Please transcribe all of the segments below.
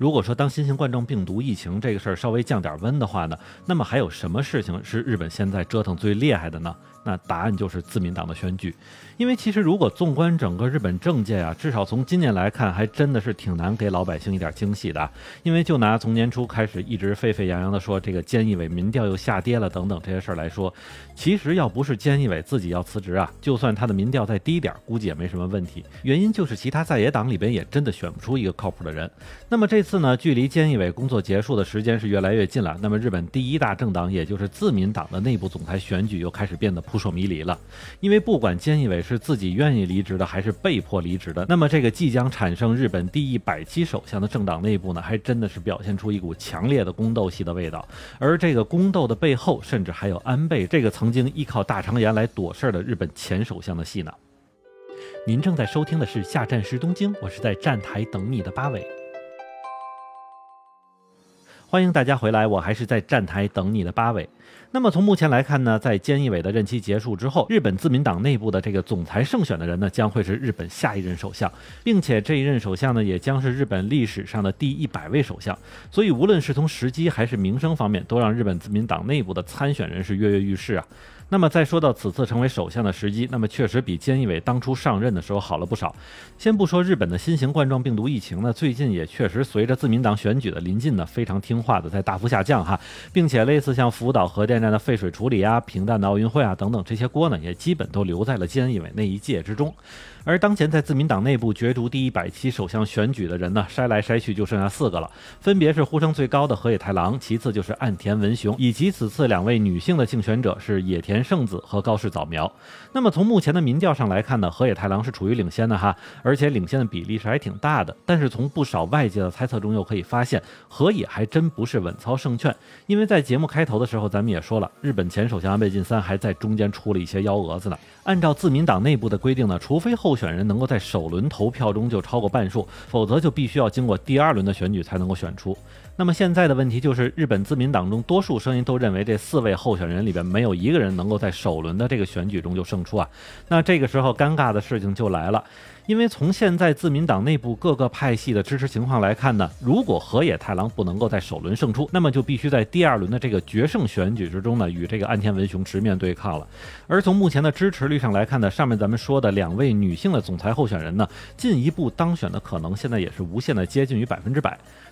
如果说当新型冠状病毒疫情这个事儿稍微降点温的话呢，那么还有什么事情是日本现在折腾最厉害的呢？那答案就是自民党的选举。因为其实如果纵观整个日本政界啊，至少从今年来看，还真的是挺难给老百姓一点惊喜的。因为就拿从年初开始一直沸沸扬扬的说这个菅义伟民调又下跌了等等这些事儿来说，其实要不是菅义伟自己要辞职啊，就算他的民调再低点估计也没什么问题。原因就是其他在野党里边也真的选不出一个靠谱的人。那么这次呢，距离菅义伟工作结束的时间是越来越近了，那么日本第一大政党也就是自民党的内部总裁选举又开始变得扑朔迷离了。因为不管菅义伟是自己愿意离职的还是被迫离职的，那么这个即将产生日本第107首相的政党内部呢，还真的是表现出一股强烈的宫斗戏的味道。而这个宫斗的背后，甚至还有安倍这个曾经依靠大肠炎来躲事的日本前首相的戏呢。您正在收听的是下站时东京，我是在站台等你的八尾。欢迎大家回来，我还是在站台等你的八尾。那么从目前来看呢，在菅义伟的任期结束之后，日本自民党内部的这个总裁胜选的人呢，将会是日本下一任首相，并且这一任首相呢，也将是日本历史上的第100位首相。所以无论是从时机还是名声方面，都让日本自民党内部的参选人是跃跃欲试啊。那么再说到此次成为首相的时机，那么确实比菅义伟当初上任的时候好了不少。先不说日本的新型冠状病毒疫情呢，最近也确实随着自民党选举的临近呢，非常听话的在大幅下降哈，并且类似像福岛核电站的废水处理啊、平淡的奥运会啊等等这些锅呢，也基本都留在了菅义伟那一届之中。而当前在自民党内部角逐第107首相选举的人呢，筛来筛去就剩下4个了，分别是呼声最高的河野太郎，其次就是岸田文雄，以及此次2位女性的竞选者是野田圣子和高市早苗。那么从目前的民调上来看呢，河野太郎是处于领先的哈，而且领先的比例是还挺大的。但是从不少外界的猜测中又可以发现，河野还真不是稳操胜券。因为在节目开头的时候咱们也说了，日本前首相安倍晋三还在中间出了一些幺蛾子呢。按照自民党内部的规定呢，除非候选人能够在首轮投票中就超过半数，否则就必须要经过第2轮的选举才能够选出。那么现在的问题就是，日本自民党中多数声音都认为这4位候选人里边没有一个人能够在首轮的这个选举中就胜出啊。那这个时候尴尬的事情就来了。因为从现在自民党内部各个派系的支持情况来看呢，如果河野太郎不能够在首轮胜出，那么就必须在第2轮的这个决胜选举之中呢，与这个岸田文雄直面对抗了。而从目前的支持率上来看呢，上面咱们说的2位女性的总裁候选人呢，进一步当选的可能现在也是无限的接近于100%。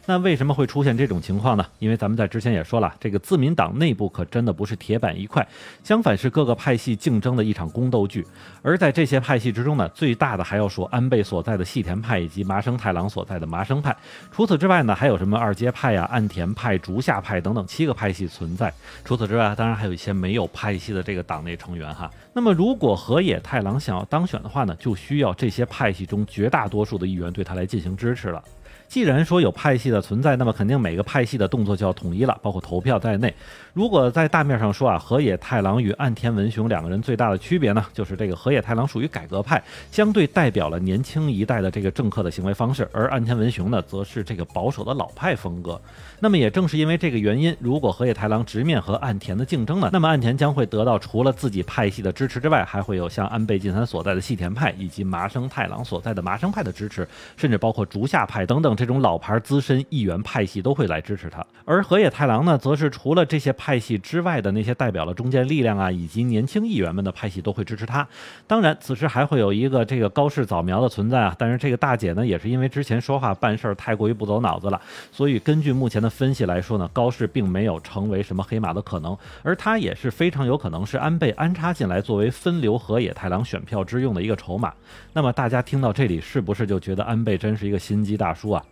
那为什么会出现这种情况呢？因为咱们在之前也说了，这个自民党内部可真的不是铁板一块，相反是各个派系竞争的一场宫斗剧。而在这些派系之中呢，最大的还要说安倍所在的细田派以及麻生太郎所在的麻生派。除此之外呢，还有什么二阶派啊、岸田派、竹下派等等7个派系存在。除此之外，当然还有一些没有派系的这个党内成员哈。那么如果河野太郎想要当选的话呢，就需要这些派系中绝大多数的议员对他来进行支持了。既然说有派系的存在，那么肯定每个派系的动作就要统一了，包括投票在内。如果在大面上说啊，河野太郎与岸田文雄2个人最大的区别呢，就是这个河野太郎属于改革派，相对代表了年轻一代的这个政客的行为方式，而岸田文雄呢，则是这个保守的老派风格。那么也正是因为这个原因，如果河野太郎直面和岸田的竞争呢，那么岸田将会得到除了自己派系的支持之外，还会有像安倍晋三所在的细田派以及麻生太郎所在的麻生派的支持，甚至包括竹下派等等。这种老牌资深议员派系都会来支持他。而河野太郎呢，则是除了这些派系之外的那些代表了中间力量啊以及年轻议员们的派系都会支持他。当然此时还会有一个这个高市早苗的存在啊，但是这个大姐呢，也是因为之前说话办事太过于不走脑子了，所以根据目前的分析来说呢，高市并没有成为什么黑马的可能，而他也是非常有可能是安倍安插进来作为分流河野太郎选票之用的一个筹码。那么大家听到这里是不是就觉得安倍真是一个心机大叔啊？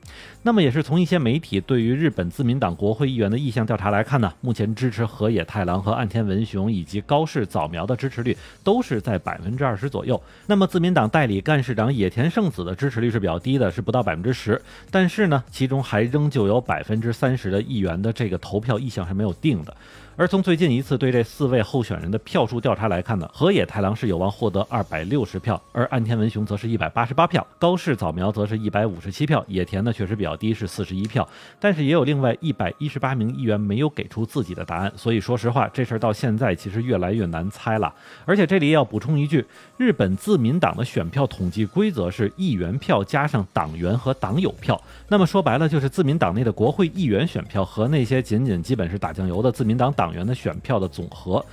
那么也是从一些媒体对于日本自民党国会议员的意向调查来看呢，目前支持河野太郎和岸田文雄以及高市早苗的支持率都是在20%左右。那么自民党代理干事长野田圣子的支持率是比较低的，是不到10%，但是呢，其中还仍旧有30%的议员的这个投票意向是没有定的。而从最近一次对这4位候选人的票数调查来看呢，河野太郎是有望获得260票，而岸田文雄则是188票，高市早苗则是157票，野田呢确实比较低，是41票，但是也有另外118名议员没有给出自己的答案，所以说实话这事儿到现在其实越来越难猜了。而且这里要补充一句，日本自民党的选票统计规则是议员票加上党员和党友票，那么说白了就是自民党内的国会议员选票和那些仅基本是打酱油的自民党党员的选票的总和。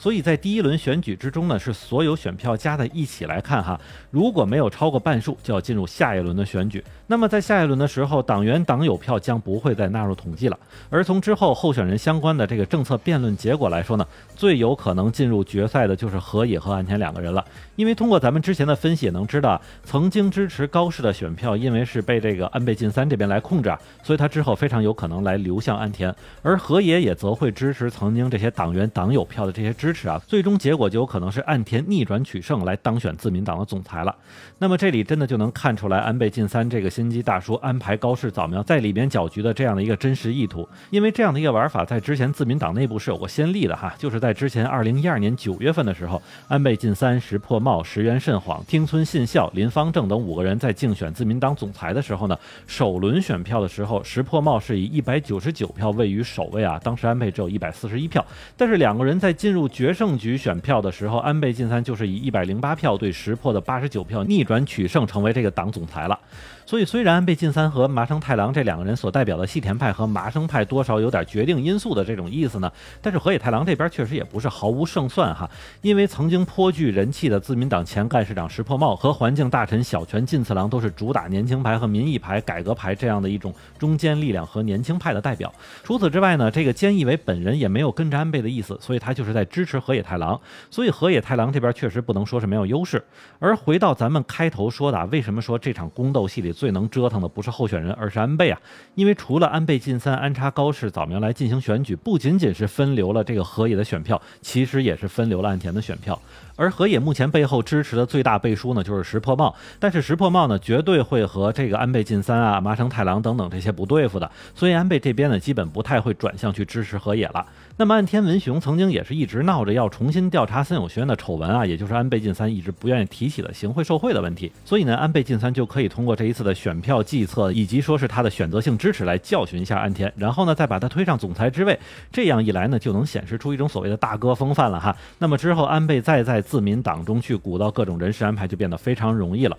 所以在第一轮选举之中呢，是所有选票加在一起来看哈，如果没有超过半数就要进入下一轮的选举。那么在下一轮的时候，党员党友票将不会再纳入统计了。而从之后候选人相关的这个政策辩论结果来说呢，最有可能进入决赛的就是河野和岸田两个人了。因为通过咱们之前的分析也能知道，曾经支持高市的选票因为是被这个安倍晋三这边来控制啊，所以他之后非常有可能来流向岸田。而河野也则会支持曾经这些党员党友票的这些支持啊，最终结果就有可能是岸田逆转取胜来当选自民党的总裁了。那么这里真的就能看出来安倍晋三这个心机大叔安排高市早苗在里面搅局的这样的一个真实意图，因为这样的一个玩法在之前自民党内部是有过先例的哈，就是在之前2012年9月份的时候，安倍晋三、石破茂、石原慎晃、町村信孝、林芳正等5个人在竞选自民党总裁的时候呢，首轮选票的时候，石破茂是以199票位于首位啊，当时安倍只有141票，但是两个人在进入决胜局选票的时候，安倍晋三就是以108票对石破的89票逆转取胜，成为这个党总裁了。所以虽然安倍晋三和麻生太郎这两个人所代表的细田派和麻生派多少有点决定因素的这种意思呢，但是河野太郎这边确实也不是毫无胜算哈，因为曾经颇具人气的自民党前干事长石破茂和环境大臣小泉进次郎都是主打年轻派和民意派、改革派这样的一种中间力量和年轻派的代表。除此之外呢，这个菅义伟本人也没有跟着安倍的意思，所以他就是在支持河野太郎，所以河野太郎这边确实不能说是没有优势。而回到咱们开头说的啊，为什么说这场宫斗戏里最能折腾的不是候选人，而是安倍啊？因为除了安倍晋三安插高市早苗来进行选举，不仅仅是分流了这个河野的选票，其实也是分流了岸田的选票。而河野目前背后支持的最大背书呢，就是石破茂，但是石破茂呢，绝对会和这个安倍晋三啊、麻生太郎等等这些不对付的，所以安倍这边呢，基本不太会转向去支持河野了。那么岸田文雄曾经也是一直闹着要重新调查森友学院的丑闻啊，也就是安倍晋三一直不愿意提起的行贿受贿的问题，所以呢，安倍晋三就可以通过这一次的选票计策以及说是他的选择性支持来教训一下岸田，然后呢再把他推上总裁之位，这样一来呢就能显示出一种所谓的大哥风范了哈。那么之后安倍再在自民党中去鼓捣各种人事安排就变得非常容易了。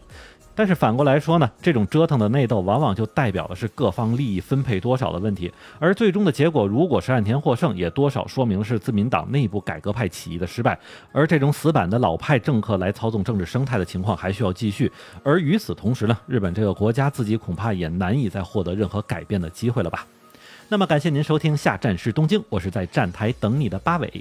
但是反过来说呢，这种折腾的内斗往往就代表的是各方利益分配多少的问题，而最终的结果如果是岸田获胜，也多少说明是自民党内部改革派起义的失败，而这种死板的老派政客来操纵政治生态的情况还需要继续。而与此同时呢，日本这个国家自己恐怕也难以再获得任何改变的机会了吧。那么感谢您收听下站是东京，我是在站台等你的八尾。